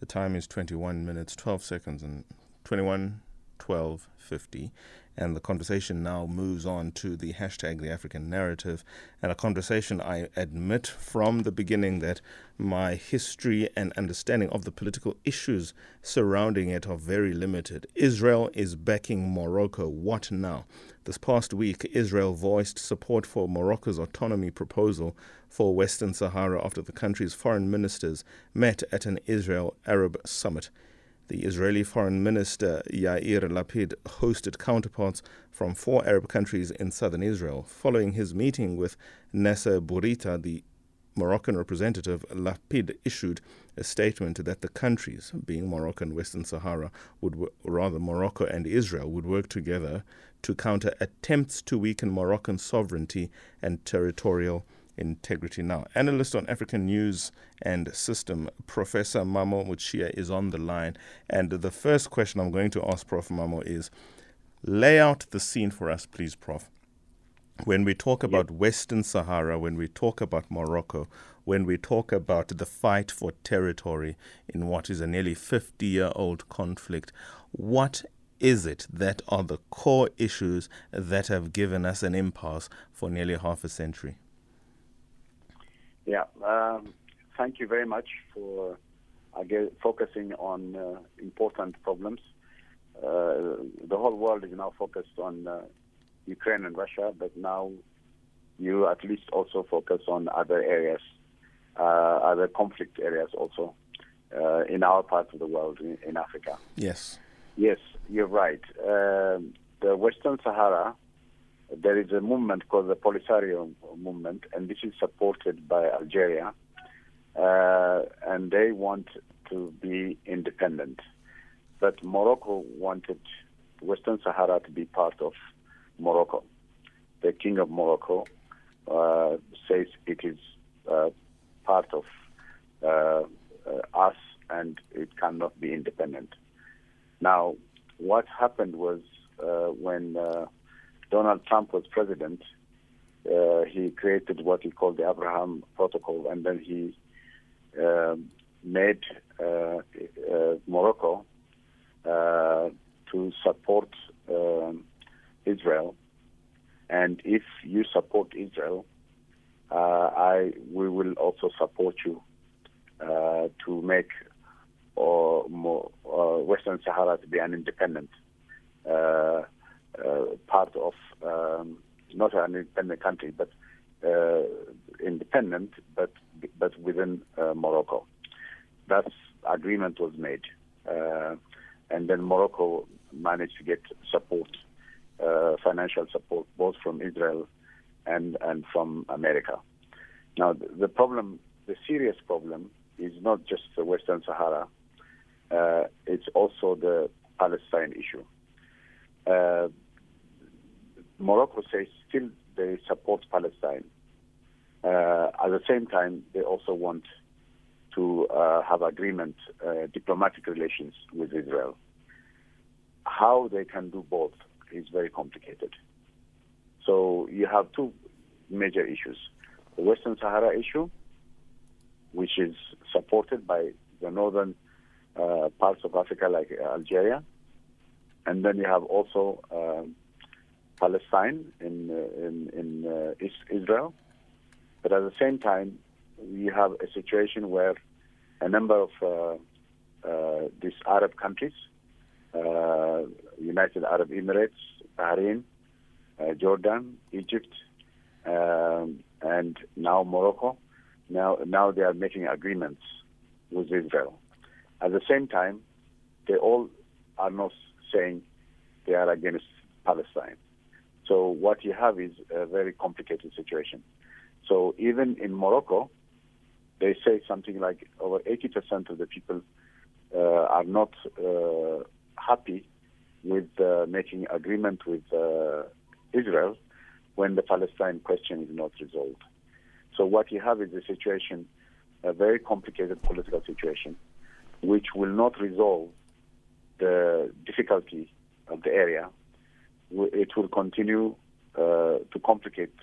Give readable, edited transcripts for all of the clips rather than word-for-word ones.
The time is 21 minutes, 12 seconds, and 21:12:50. And the conversation now moves on to the hashtag The African Narrative, and a conversation I admit from the beginning that my history and understanding of the political issues surrounding it are very limited. Israel is backing Morocco. What now? This past week, Israel voiced support for Morocco's autonomy proposal for Western Sahara after the country's foreign ministers met at an Israel-Arab summit. The Israeli Foreign Minister Yair Lapid hosted counterparts from 4 Arab countries in southern Israel. Following his meeting with Nasser Bourita, the Moroccan representative, Lapid issued a statement that the countries, being Morocco and Western Sahara, Morocco and Israel, would work together to counter attempts to weaken Moroccan sovereignty and territorial integrity. Now, analyst on African news and system, Prof Mammo Muchie, is on the line. And the first question I'm going to ask Prof Mammo is, lay out the scene for us, please, Prof. When we talk about Western Sahara, when we talk about Morocco, when we talk about the fight for territory in what is a nearly 50-year-old conflict, what is it that are the core issues that have given us an impasse for nearly half a century? Yeah, thank you very much for focusing on important problems. The whole world is now focused on Ukraine and Russia, but now you at least also focus on other areas, other conflict areas also in our part of the world, in Africa. Yes. Yes, you're right. The Western Sahara, there is a movement called the Polisario movement, and this is supported by Algeria, and they want to be independent. But Morocco wanted Western Sahara to be part of Morocco. The King of Morocco says it is part of us and it cannot be independent. Now, what happened was when Donald Trump was president, he created what he called the Abraham Protocol, and then he made Morocco to support Israel. And if you support Israel, we will also support you to make Western Sahara to be an independent part of, not an independent country, but independent, but within Morocco. That agreement was made. And then Morocco managed to get support, financial support, both from Israel and from America. Now, the problem, the serious problem, is not just the Western Sahara. It's also the Palestine issue. Morocco says still they support Palestine. At the same time, they also want to have agreement, diplomatic relations with Israel. How they can do both is very complicated. So you have two major issues. The Western Sahara issue, which is supported by the northern parts of Africa like Algeria. And then you have also Palestine in Israel, but at the same time we have a situation where a number of these Arab countries, United Arab Emirates, Bahrain, Jordan, Egypt, and now Morocco, now they are making agreements with Israel. At the same time, they all are not saying they are against Palestine. So what you have is a very complicated situation. So even in Morocco, they say something like over 80% of the people are not happy with making agreement with Israel when the Palestine question is not resolved. So what you have is a situation, a very complicated political situation, which will not resolve the difficulty of the area. It will continue to complicate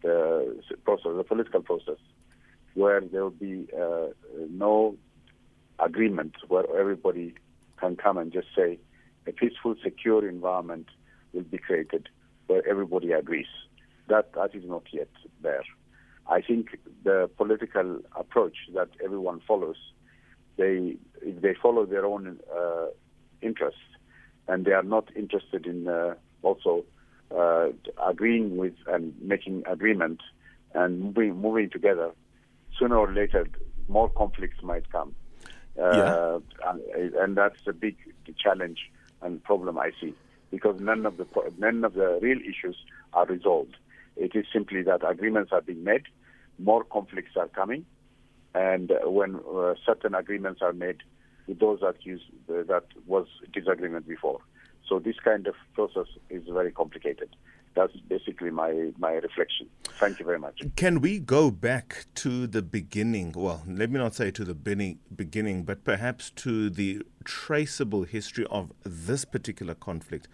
the process, the political process, where there will be no agreement where everybody can come and just say a peaceful, secure environment will be created where everybody agrees. That is not yet there. I think the political approach that everyone follows, if they follow their own interests, and they are not interested in also agreeing with and making agreement and moving together, sooner or later more conflicts might come. And that's a big challenge and problem I see, because none of the real issues are resolved. It is simply that agreements are being made, more conflicts are coming, and when certain agreements are made with those that that was disagreement before. So this kind of process is very complicated. That's basically my reflection. Thank you very much. Can we go back to the beginning? Well, let me not say to the beginning, but perhaps to the traceable history of this particular conflict.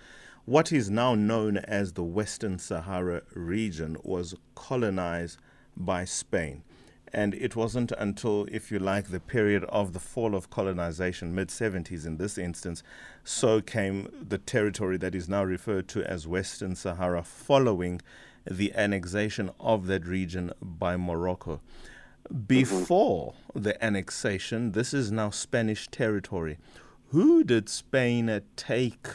What is now known as the Western Sahara region was colonized by Spain. And it wasn't until, if you like, the period of the fall of colonization, mid-'70s in this instance, so came the territory that is now referred to as Western Sahara following the annexation of that region by Morocco. Before the annexation, this is now Spanish territory. Who did Spain take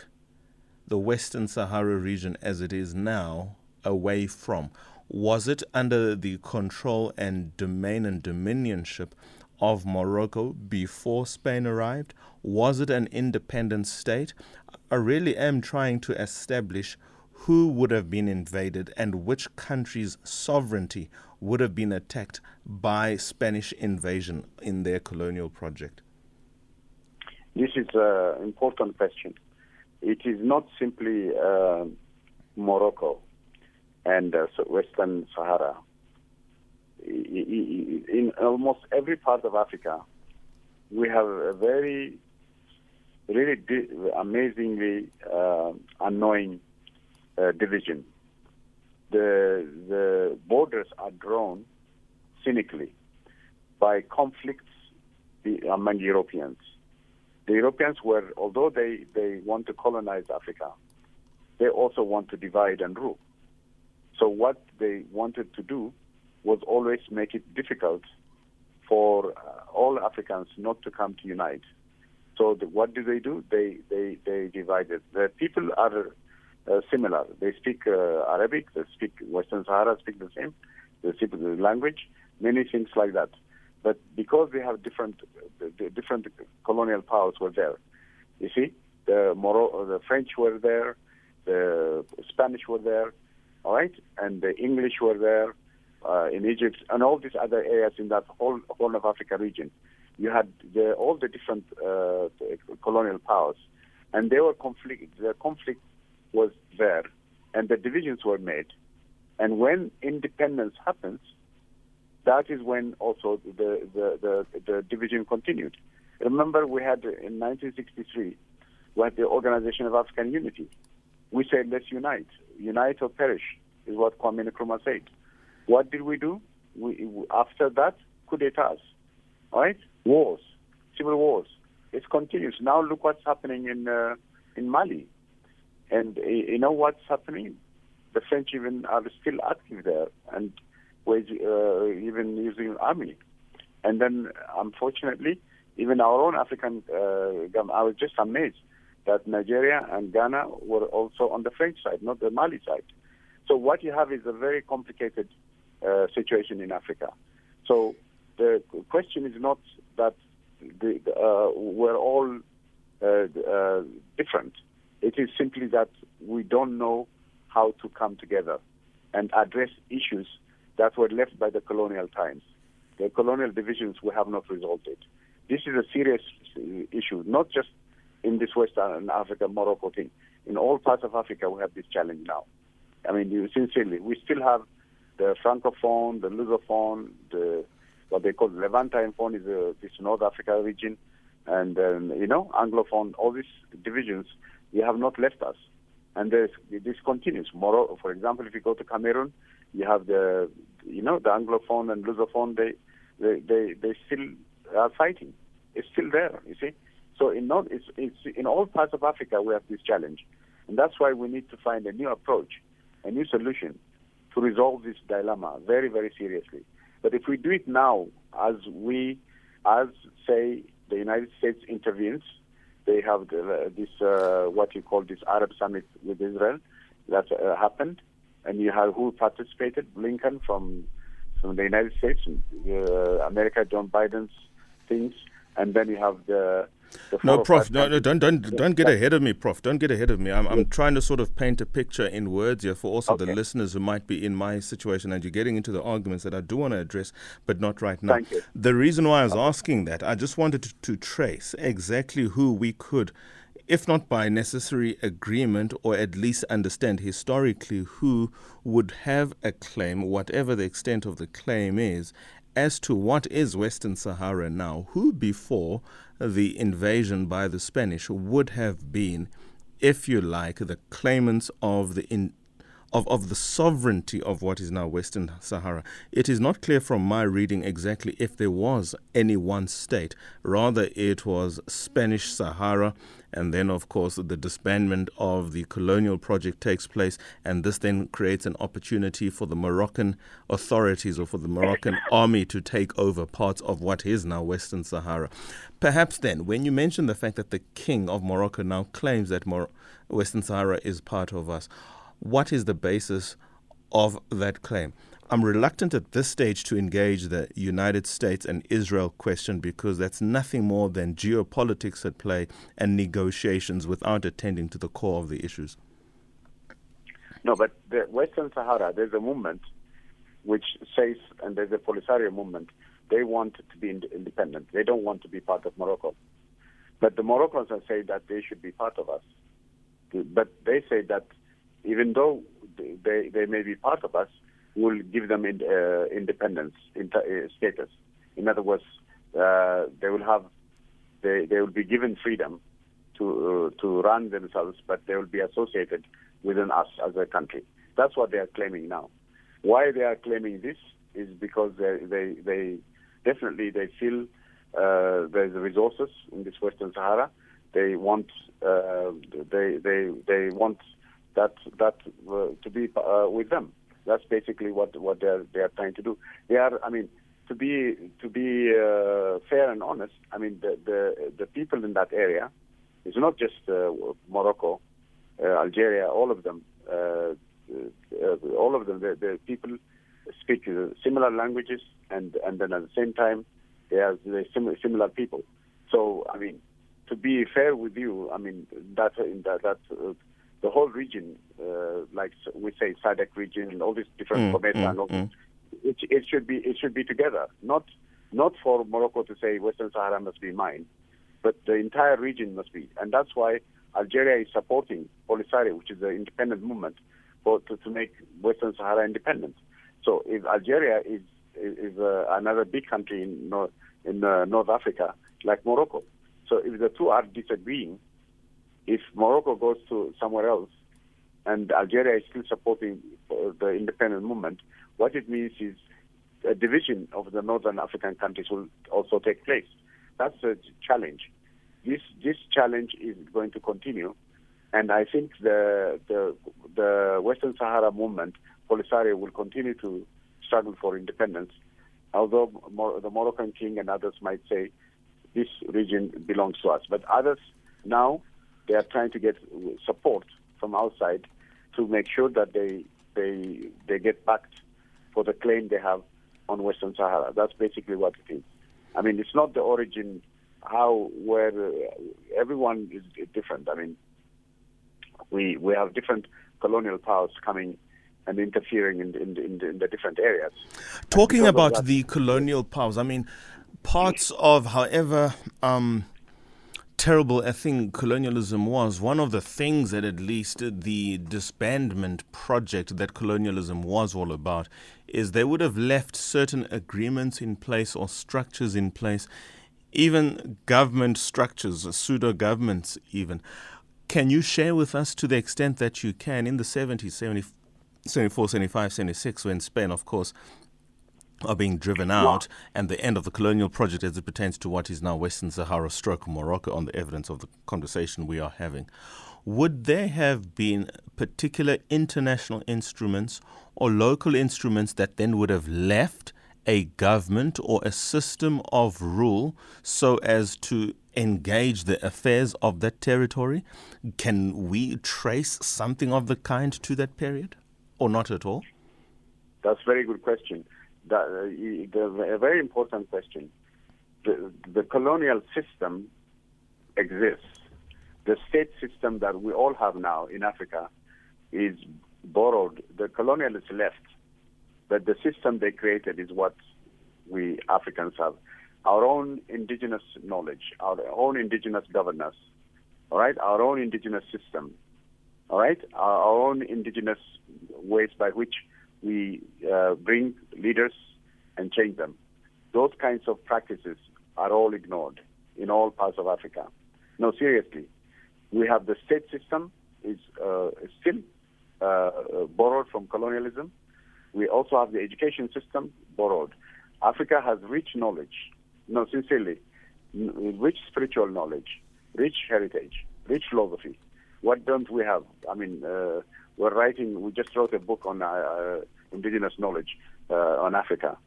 the Western Sahara region as it is now away from? Was it under the control and domain and dominionship of Morocco before Spain arrived? Was it an independent state? I really am trying to establish who would have been invaded and which country's sovereignty would have been attacked by Spanish invasion in their colonial project. This is an important question. It is not simply Morocco and Western Sahara. In almost every part of Africa, we have a amazingly annoying division. The borders are drawn cynically by conflicts among Europeans. The Europeans were, although they want to colonize Africa, they also want to divide and rule. So what they wanted to do was always make it difficult for all Africans not to come to unite. So what do? They divided. The people are similar. They speak Arabic. They speak Western Sahara. Speak the same. They speak the language. Many things like that. But because they have different colonial powers were there. You see, the French were there. The Spanish were there. All right, and the English were there in Egypt and all these other areas in that whole Horn of Africa region. You had all the different colonial powers, and they were conflict. The conflict was there, and the divisions were made. And when independence happens, that is when also the division continued. Remember, we had in 1963, we had the Organization of African Unity. We said, let's unite. Unite or perish is what Kwame Nkrumah said. What did we do? After that, coup d'etats, right? Wars, civil wars. It continues. Now look what's happening in Mali. And you know what's happening? The French even are still active there and even using army. And then, unfortunately, even our own African government, I was just amazed that Nigeria and Ghana were also on the French side, not the Mali side. So what you have is a very complicated situation in Africa. So the question is not that we're all different. It is simply that we don't know how to come together and address issues that were left by the colonial times. The colonial divisions, we have not resolved it. This is a serious issue, not just in this Western Africa, Morocco thing. In all parts of Africa, we have this challenge now. I mean, sincerely, we still have the Francophone, the Lusophone, what they call Levantine phone is this North Africa region, and, Anglophone, all these divisions, they have not left us. And this continues. Morocco, for example, if you go to Cameroon, you have the Anglophone and Lusophone, they still are fighting. is still there, you see. So in all parts of Africa, we have this challenge. And that's why we need to find a new approach, a new solution to resolve this dilemma very, very seriously. But if we do it now, as the United States intervenes, they have what you call this Arab summit with Israel that happened, and you have who participated? Blinken from the United States, America, John Biden's things, and then you have the. No, Prof. Don't get ahead of me, Prof. Don't get ahead of me. I'm trying to sort of paint a picture in words here for also the listeners who might be in my situation, and you're getting into the arguments that I do want to address, but not right now. Thank you. The reason why I was asking that, I just wanted to trace exactly who we could, if not by necessary agreement, or at least understand historically who would have a claim, whatever the extent of the claim is, as to what is Western Sahara now, who before the invasion by the Spanish would have been, if you like, the claimants of the sovereignty of what is now Western Sahara. It is not clear from my reading exactly if there was any one state. Rather, it was Spanish Sahara, and then, of course, the disbandment of the colonial project takes place, and this then creates an opportunity for the Moroccan authorities or for the Moroccan army to take over parts of what is now Western Sahara. Perhaps then, when you mention the fact that the king of Morocco now claims that Western Sahara is part of us, what is the basis of that claim? I'm reluctant at this stage to engage the United States and Israel question because that's nothing more than geopolitics at play and negotiations without attending to the core of the issues. No, but the Western Sahara, there's a movement which says, and there's a Polisario movement, they want to be independent. They don't want to be part of Morocco. But the Moroccans say that they should be part of us. But they say that even though they may be part of us, will give them independence status. In other words, they will be given freedom to run themselves, but they will be associated within us as a country. That's what they are claiming now. Why they are claiming this is because they feel there's resources in this Western Sahara. They want that to be with them. That's basically what they are trying to do. They are, I mean, to be fair and honest. I mean, the people in that area, it's not just Morocco, Algeria. All of them. The people speak similar languages, and then at the same time, they are similar people. So, I mean, to be fair with you, I mean that the whole region, like we say, SADC region and all these different formats, it should be together. Not for Morocco to say Western Sahara must be mine, but the entire region must be. And that's why Algeria is supporting Polisario, which is an independent movement to make Western Sahara independent. So if Algeria is another big country in North Africa like Morocco, so if the two are disagreeing. If Morocco goes to somewhere else and Algeria is still supporting the independent movement, what it means is a division of the northern African countries will also take place. That's a challenge. This challenge is going to continue, and I think the Western Sahara movement, Polisario, will continue to struggle for independence, although the Moroccan king and others might say this region belongs to us. But others now, they are trying to get support from outside to make sure that they get backed for the claim they have on Western Sahara. That's basically what it is. I mean, it's not the origin, where everyone is different. I mean, we have different colonial powers coming and interfering in the different areas. Talking about the colonial powers, I mean, parts of, however... terrible, I think, colonialism was one of the things that at least the disbandment project that colonialism was all about is they would have left certain agreements in place or structures in place, even government structures, pseudo-governments even. Can you share with us, to the extent that you can, in the 70s, 74, 75, 76, when Spain, of course, are being driven out, and the end of the colonial project as it pertains to what is now Western Sahara / Morocco, on the evidence of the conversation we are having. Would there have been particular international instruments or local instruments that then would have left a government or a system of rule so as to engage the affairs of that territory? Can we trace something of the kind to that period, or not at all? That's a very good question. A very important question. The colonial system exists. The state system that we all have now in Africa is borrowed. The colonialists left, but the system they created is what we Africans have. Our own indigenous knowledge, our own indigenous governance, all right? Our own indigenous system, all right? Our own indigenous ways by which we bring leaders and change them. Those kinds of practices are all ignored in all parts of Africa. No, seriously. We have the state system is still borrowed from colonialism. We also have the education system borrowed. Africa has rich knowledge, no, sincerely, rich spiritual knowledge, rich heritage, rich philosophy. What don't we have? I mean, we just wrote a book on indigenous knowledge on Africa.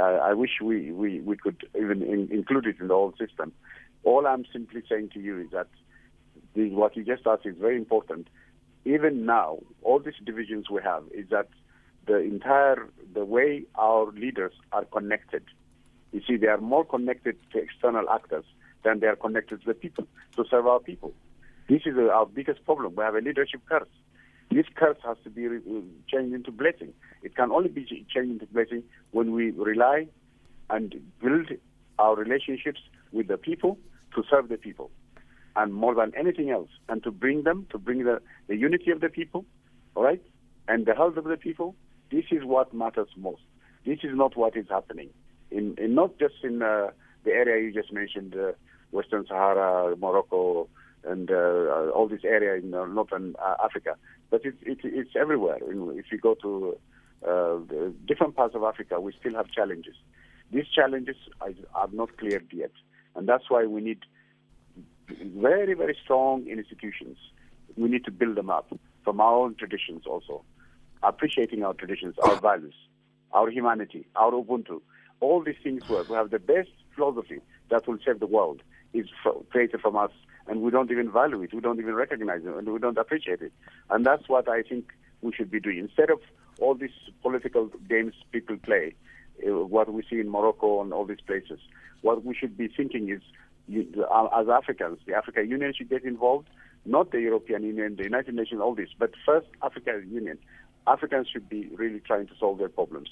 I wish we could even include it in the whole system. All I'm simply saying to you is that what you just asked is very important. Even now, all these divisions we have is that the way our leaders are connected. You see, they are more connected to external actors than they are connected to the people, to serve our people. This is our biggest problem. We have a leadership curse. This curse has to be changed into blessing. It can only be changed into blessing when we rely and build our relationships with the people to serve the people. And more than anything else, and to bring the unity of the people, all right, and the health of the people. This is what matters most. This is not what is happening, in not just in the area you just mentioned, Western Sahara, Morocco, and all this area in northern Africa, but it's everywhere. If you go to the different parts of Africa, we still have challenges. These challenges are not cleared yet, and that's why we need very, very strong institutions. We need to build them up from our own traditions also, appreciating our traditions, our values, our humanity, our Ubuntu. All these things work. We have the best philosophy that will save the world is created from us, and we don't even value it. We don't even recognize it, and we don't appreciate it. And that's what I think we should be doing. Instead of all these political games people play, what we see in Morocco and all these places, what we should be thinking is, as Africans, the African Union should get involved, not the European Union, the United Nations, all this, but first African Union. Africans should be really trying to solve their problems.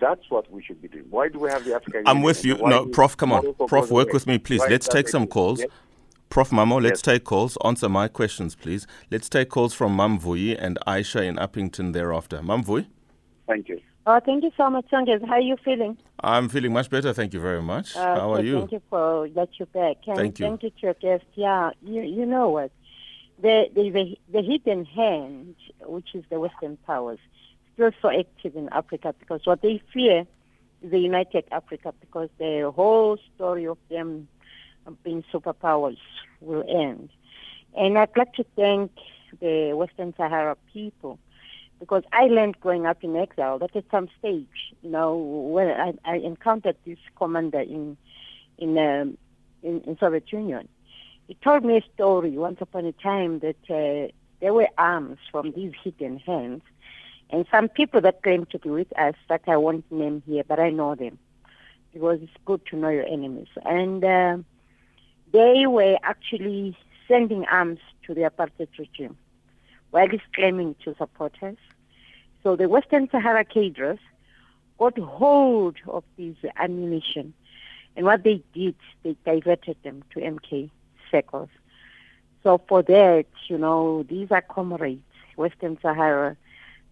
That's what we should be doing. Why do we have the African Union? I'm with you. No, Prof, come on. Prof, work with me, please. Let's take some calls. Yes. Prof Mammo, let's take calls. Answer my questions, please. Let's take calls from Mamvuyi and Aisha in Uppington thereafter. Mamvuyi? Thank you. Oh, thank you so much, Songezo. How are you feeling? I'm feeling much better. Thank you very much. How are you? Thank you for that you're back. Thank you. Thank you to your guest. Yeah, you know what? The hidden hand, which is the Western powers, still so active in Africa, because what they fear is the United Africa, because the whole story of them being superpowers will end. And I'd like to thank the Western Sahara people, because I learned growing up in exile that at some stage, you know, when I encountered this commander in Soviet Union, he told me a story once upon a time that there were arms from these hidden hands, and some people that claim to be with us that I won't name here, but I know them, because it's good to know your enemies. And they were actually sending arms to the apartheid regime, while he's claiming to support us. So the Western Sahara cadres got hold of this ammunition. And what they did, they diverted them to MK circles. So for that, you know, these are comrades, Western Sahara,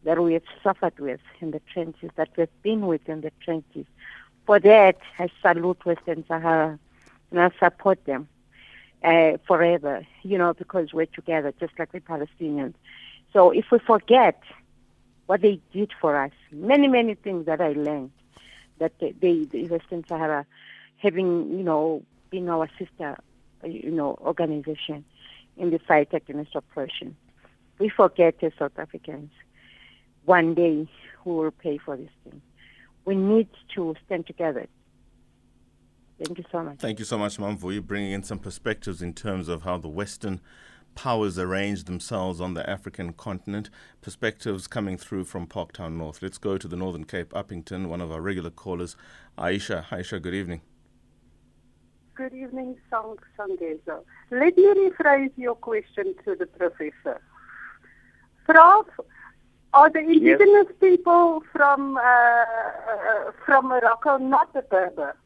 that we have suffered with in the trenches, that we have been with in the trenches. For that, I salute Western Sahara, and I support them forever, you know, because we're together, just like the Palestinians. So if we forget what they did for us, many, many things that I learned, that the Western Sahara, having, being our sister, organization in the fight against oppression. We forget as South Africans, one day we will pay for this thing. We need to stand together. Thank you so much. Thank you so much, Mom, for you bringing in some perspectives in terms of how the Western powers arrange themselves on the African continent. Perspectives coming through from Parktown North. Let's go to the Northern Cape, Uppington, one of our regular callers, Aisha. Aisha, good evening. Good evening, Songezo. Let me rephrase your question to the Professor. Prof, are the indigenous people from Morocco not the Berber?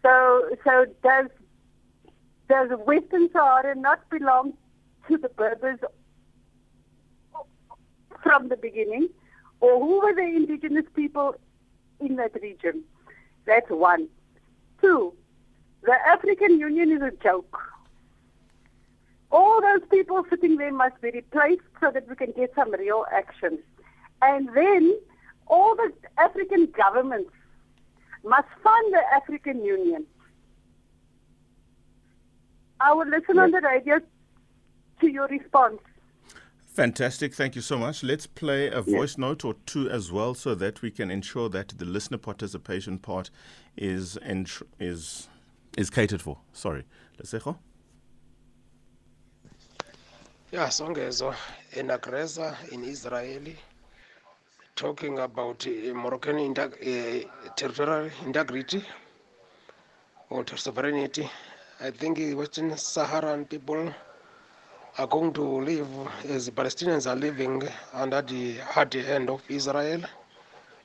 So does Western Sahara not belong to the Berbers from the beginning? Or who were the indigenous people in that region? That's one. Two, the African Union is a joke. All those people sitting there must be replaced so that we can get some real action. And then all the African governments must fund the African Union. I will listen on the radio to your response. Fantastic. Thank you so much. Let's play a voice note or two as well so that we can ensure that the listener participation part is catered for. Sorry. Lesejo? Yeah, Songezo, an aggressor in Israel, talking about Moroccan territorial integrity or sovereignty. I think Western Saharan people are going to live as Palestinians are living under the hard hand of Israel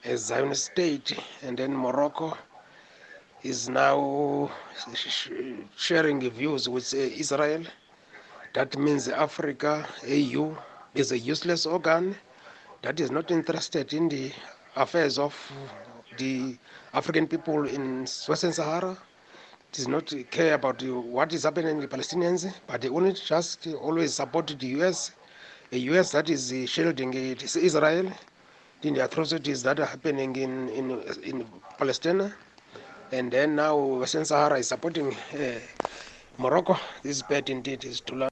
as Zionist state, and then Morocco is now sharing views with Israel. That means Africa, AU, is a useless organ that is not interested in the affairs of the African people in Western Sahara. It is not care about what is happening to the Palestinians, but they only just always support the U.S., a U.S. that is shielding Israel in the atrocities that are happening in Palestine. And then now Western Sahara is supporting Morocco. This is bad indeed. It's too long.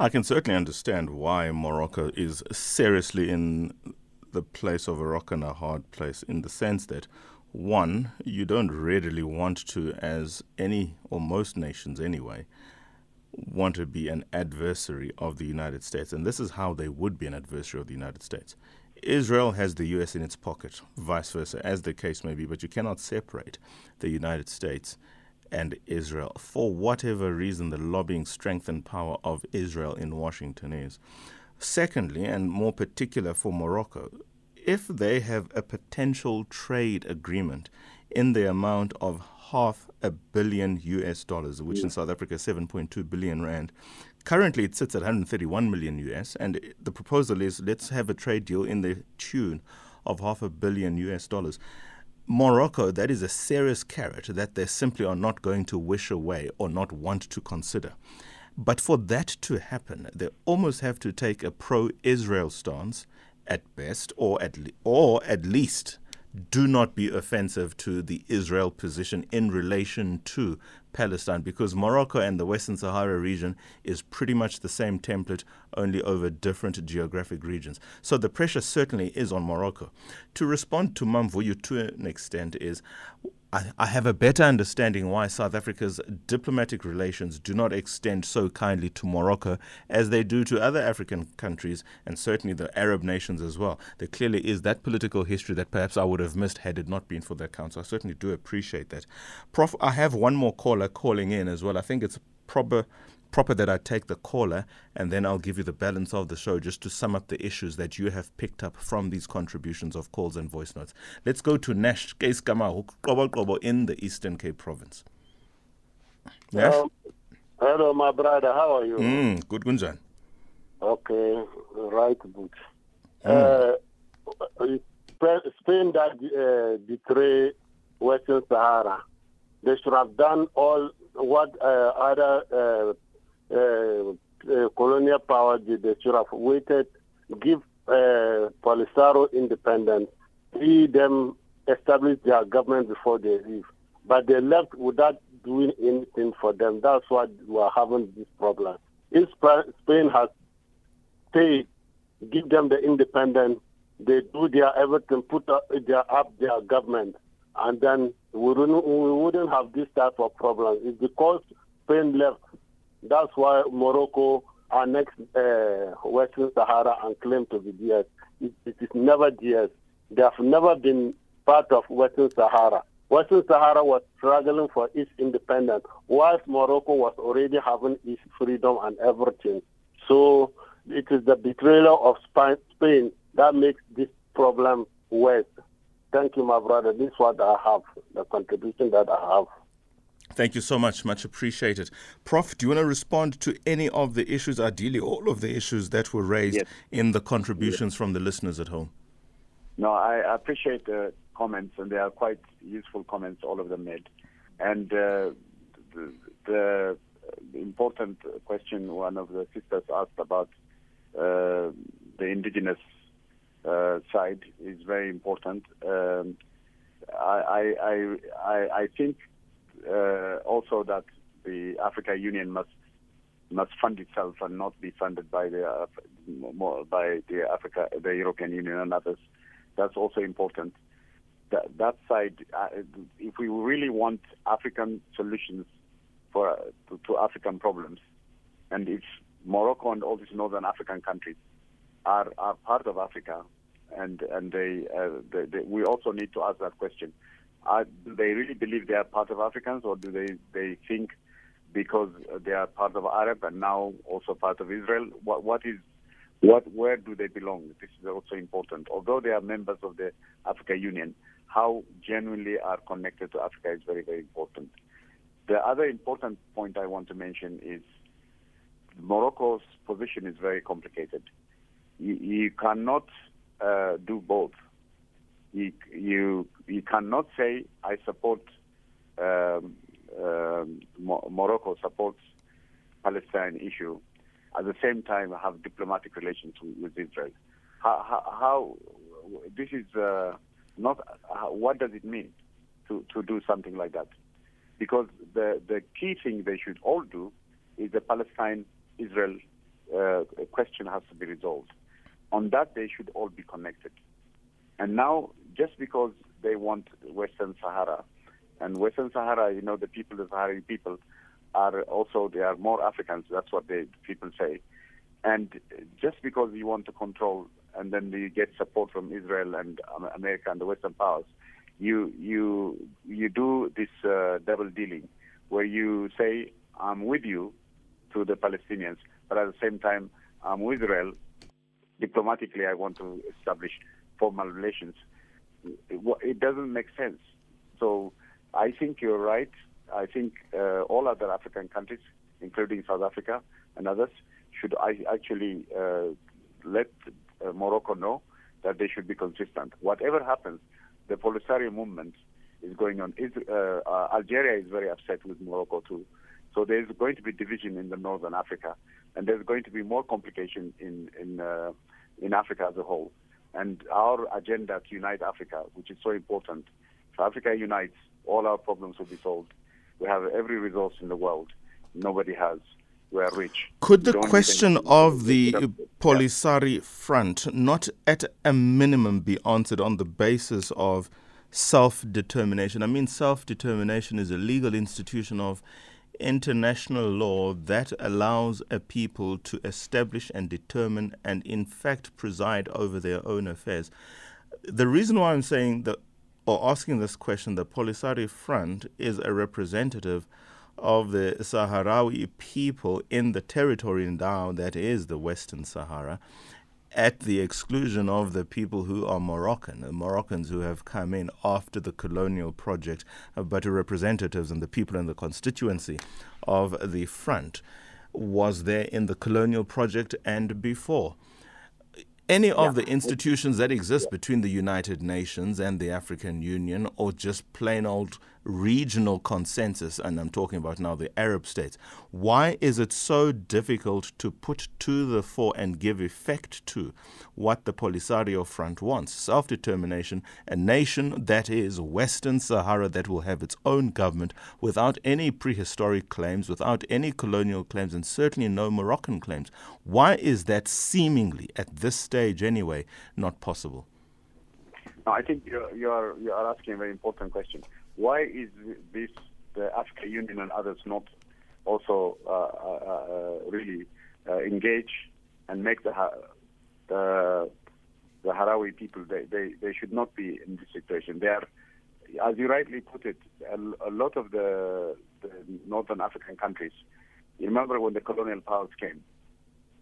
I can certainly understand why Morocco is seriously in the place of a rock and a hard place, in the sense that, one, you don't readily want to, as any or most nations anyway, want to be an adversary of the United States. And this is how they would be an adversary of the United States. Israel has the U.S. in its pocket, vice versa, as the case may be, but you cannot separate the United States and Israel. For whatever reason, the lobbying strength and power of Israel in Washington is. Secondly, and more particular for Morocco, if they have a potential trade agreement in the amount of $500 million US, which in South Africa is 7.2 billion rand, currently it sits at 131 million US, and the proposal is let's have a trade deal in the tune of $500 million US. Morocco, that is a serious carrot that they simply are not going to wish away or not want to consider. But for that to happen, they almost have to take a pro-Israel stance at best, or at least do not be offensive to the Israel position in relation to Palestine, because Morocco and the Western Sahara region is pretty much the same template, only over different geographic regions. So the pressure certainly is on Morocco. To respond to Mamvuyu to an extent is, I have a better understanding why South Africa's diplomatic relations do not extend so kindly to Morocco as they do to other African countries and certainly the Arab nations as well. There clearly is that political history that perhaps I would have missed had it not been for that council. I certainly do appreciate that. Prof, I have one more caller calling in as well. I think it's proper that I take the caller and then I'll give you the balance of the show just to sum up the issues that you have picked up from these contributions of calls and voice notes. Let's go to Nash Keiskama in the Eastern Cape Province. Nash? Hello, my brother. How are you? Good, Gunjan. Okay, right, good. Spain that betray Western Sahara. They should have done all what other colonial powers did. They should have waited, give Polisario independence, free them establish their government before they leave. But they left without doing anything for them. That's why we are having this problem. If Spain has stayed, give them the independence, they do their everything, put up their government, and then we wouldn't have this type of problem. It's because Spain left. That's why Morocco annexed Western Sahara and claimed to be theirs. It is never theirs. They have never been part of Western Sahara. Western Sahara was struggling for its independence, whilst Morocco was already having its freedom and everything. So it is the betrayal of Spain that makes this problem worse. Thank you, my brother. This is what I have, the contribution that I have. Thank you so much. Much appreciated. Prof, do you want to respond to any of the issues, ideally all of the issues that were raised in the contributions from the listeners at home? No, I appreciate the comments, and they are quite useful comments, all of them made. And the important question one of the sisters asked about the indigenous side is very important. I think also that the Africa Union must fund itself and not be funded by the European Union and others. That's also important. That side, if we really want African solutions to African problems, and if Morocco and all these northern African countries are part of Africa, and they we also need to ask that question: do they really believe they are part of Africans, or do they think because they are part of Arab and now also part of Israel? Where do they belong? This is also important. Although they are members of the Africa Union, how genuinely are connected to Africa is very, very important. The other important point I want to mention is Morocco's position is very complicated. You cannot do both. You cannot say, I support Morocco supports Palestine issue, at the same time have diplomatic relations with Israel. How this is not what does it mean to do something like that? Because the key thing they should all do is the Palestine-Israel question has to be resolved. On that, they should all be connected. And now, just because they want Western Sahara, and Western Sahara, you know, the people, the Sahrawi people, are also, they are more Africans, that's what the people say. And just because you want to control, and then you get support from Israel and America and the Western powers, you do this double dealing, where you say, I'm with you to the Palestinians, but at the same time, I'm with Israel. Diplomatically, I want to establish formal relations. It doesn't make sense. So I think you're right. I think all other African countries, including South Africa and others, should actually let Morocco know that they should be consistent. Whatever happens, the Polisario movement is going on. Algeria is very upset with Morocco too. So there's going to be division in the northern Africa, and there's going to be more complication in Africa as a whole. And our agenda to unite Africa, which is so important, if Africa unites, all our problems will be solved. We have every resource in the world. Nobody has. We are rich. Could the question of the Polisario Front not at a minimum be answered on the basis of self-determination? I mean, self-determination is a legal institution of international law that allows a people to establish and determine and, in fact, preside over their own affairs. The reason why I'm saying that, or asking this question, the Polisario Front is a representative of the Sahrawi people in the territory now that is the Western Sahara, at the exclusion of the people who are Moroccan, the Moroccans who have come in after the colonial project, but are representatives and the people in the constituency of the front was there in the colonial project and before. Any of the institutions that exist between the United Nations and the African Union, or just plain old regional consensus, and I'm talking about now the Arab states, why is it so difficult to put to the fore and give effect to what the Polisario Front wants? Self-determination, a nation that is Western Sahara, that will have its own government without any prehistoric claims, without any colonial claims, and certainly no Moroccan claims. Why is that seemingly, at this stage anyway, not possible? I think you are asking a very important question. Why is this the African Union and others not also really engage and make the Sahrawi people? They should not be in this situation. They are, as you rightly put it, a lot of the northern African countries. You remember when the colonial powers came,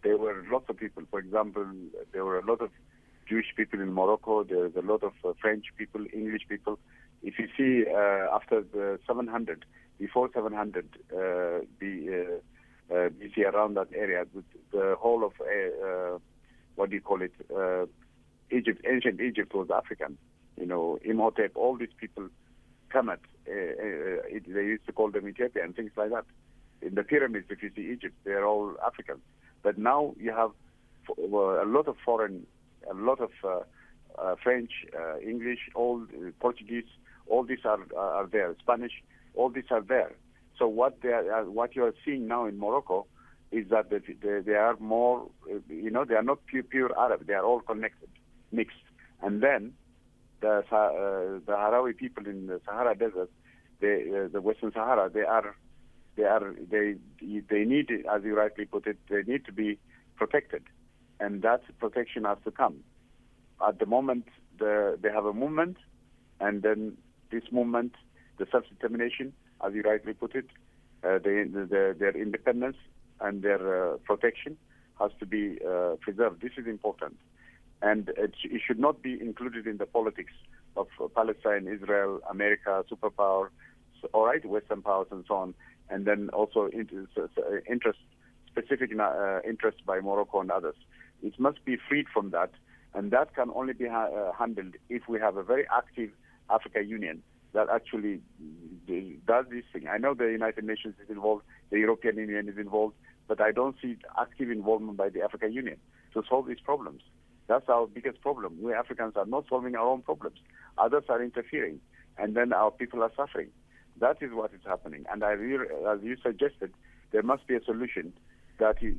there were lots of people. For example, there were a lot of Jewish people in Morocco, there's a lot of French people, English people. If you see after the 700, before 700 BC, around that area, the whole of, Egypt, ancient Egypt was African. You know, Imhotep, all these people, Kemet, they used to call them Ethiopia and things like that. In the pyramids, if you see Egypt, they're all Africans. But now you have a lot of foreign, a lot of French, English, all Portuguese, all these are there. Spanish, all these are there. So what you are seeing now in Morocco is that they are more, you know, they are not pure Arab. They are all connected, mixed. And then the Sahrawi people in the Sahara Desert, the Western Sahara, they need, as you rightly put it, they need to be protected. And that protection has to come. At the moment, they have a movement, and then this movement, the self-determination, as you rightly put it, their independence and their protection has to be preserved. This is important. And it should not be included in the politics of Palestine, Israel, America, superpower, all right, Western powers and so on, and then also specific interest by Morocco and others. It must be freed from that, and that can only be handled if we have a very active African Union that actually does this thing. I know the United Nations is involved, the European Union is involved, but I don't see active involvement by the African Union to solve these problems. That's our biggest problem. We Africans are not solving our own problems. Others are interfering, and then our people are suffering. That is what is happening. And as you suggested, there must be a solution that is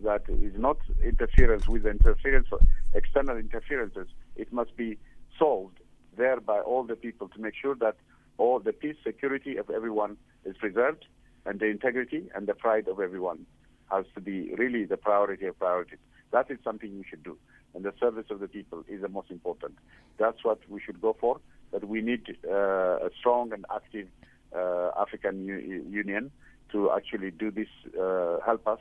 not interference with interference, external interferences. It must be solved there by all the people to make sure that all the peace, security of everyone is preserved, and the integrity and the pride of everyone has to be really the priority of priorities. That is something we should do. And the service of the people is the most important. That's what we should go for, but we need a strong and active African Union to actually do this, help us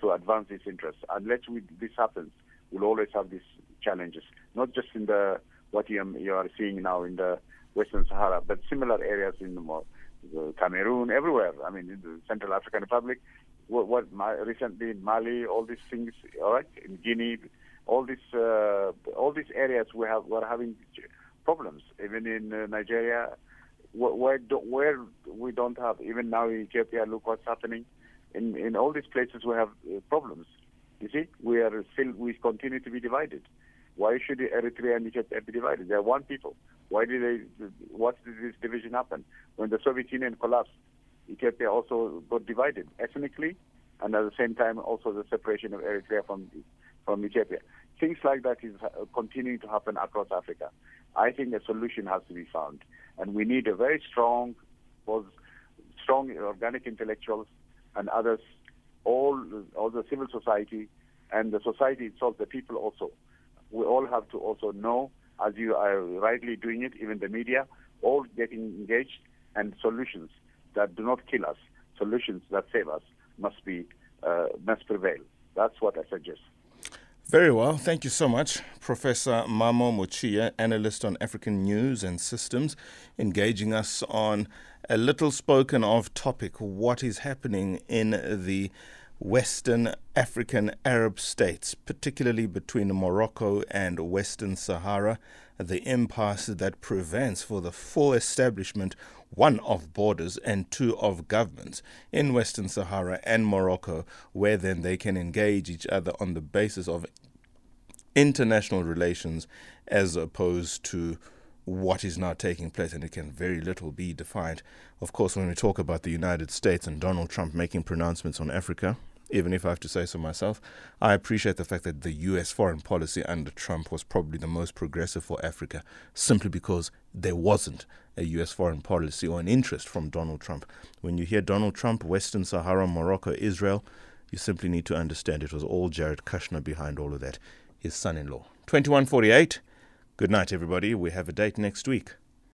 to advance these interests. Unless this happens, we'll always have these challenges, not just in what you are seeing now in the Western Sahara, but similar areas in the Cameroon, everywhere. I mean, in the Central African Republic, recently in Mali, all these things, all right, in Guinea, all these areas we're having problems. Even in Nigeria, where we don't have, even now in Ethiopia, look what's happening. In all these places we have problems. You see, we continue to be divided. Why should Eritrea and Egypt be divided? They are one people. What did this division happen? When the Soviet Union collapsed, Ethiopia also got divided ethnically, and at the same time also the separation of Eritrea from Ethiopia. Things like that is continuing to happen across Africa. I think a solution has to be found, and we need a very strong organic intellectuals and others, all the civil society, and the society itself, the people also. We all have to also know, as you are rightly doing it, even the media, all getting engaged, and solutions that do not kill us, solutions that save us must prevail. That's what I suggest. Very well. Thank you so much, Professor Mammo Muchie, analyst on African news and systems, engaging us on a little spoken of topic, what is happening in the Western African Arab states, particularly between Morocco and Western Sahara, the impasse that prevents for the full establishment, one of borders and two of governments in Western Sahara and Morocco, where then they can engage each other on the basis of international relations as opposed to what is now taking place, and it can very little be defined. Of course, when we talk about the United States and Donald Trump making pronouncements on Africa, even if I have to say so myself, I appreciate the fact that the US foreign policy under Trump was probably the most progressive for Africa, simply because there wasn't a US foreign policy or an interest from Donald Trump. When you hear Donald Trump, Western Sahara, Morocco, Israel, you simply need to understand it was all Jared Kushner behind all of that, his son-in-law. 2148. Good night, everybody. We have a date next week.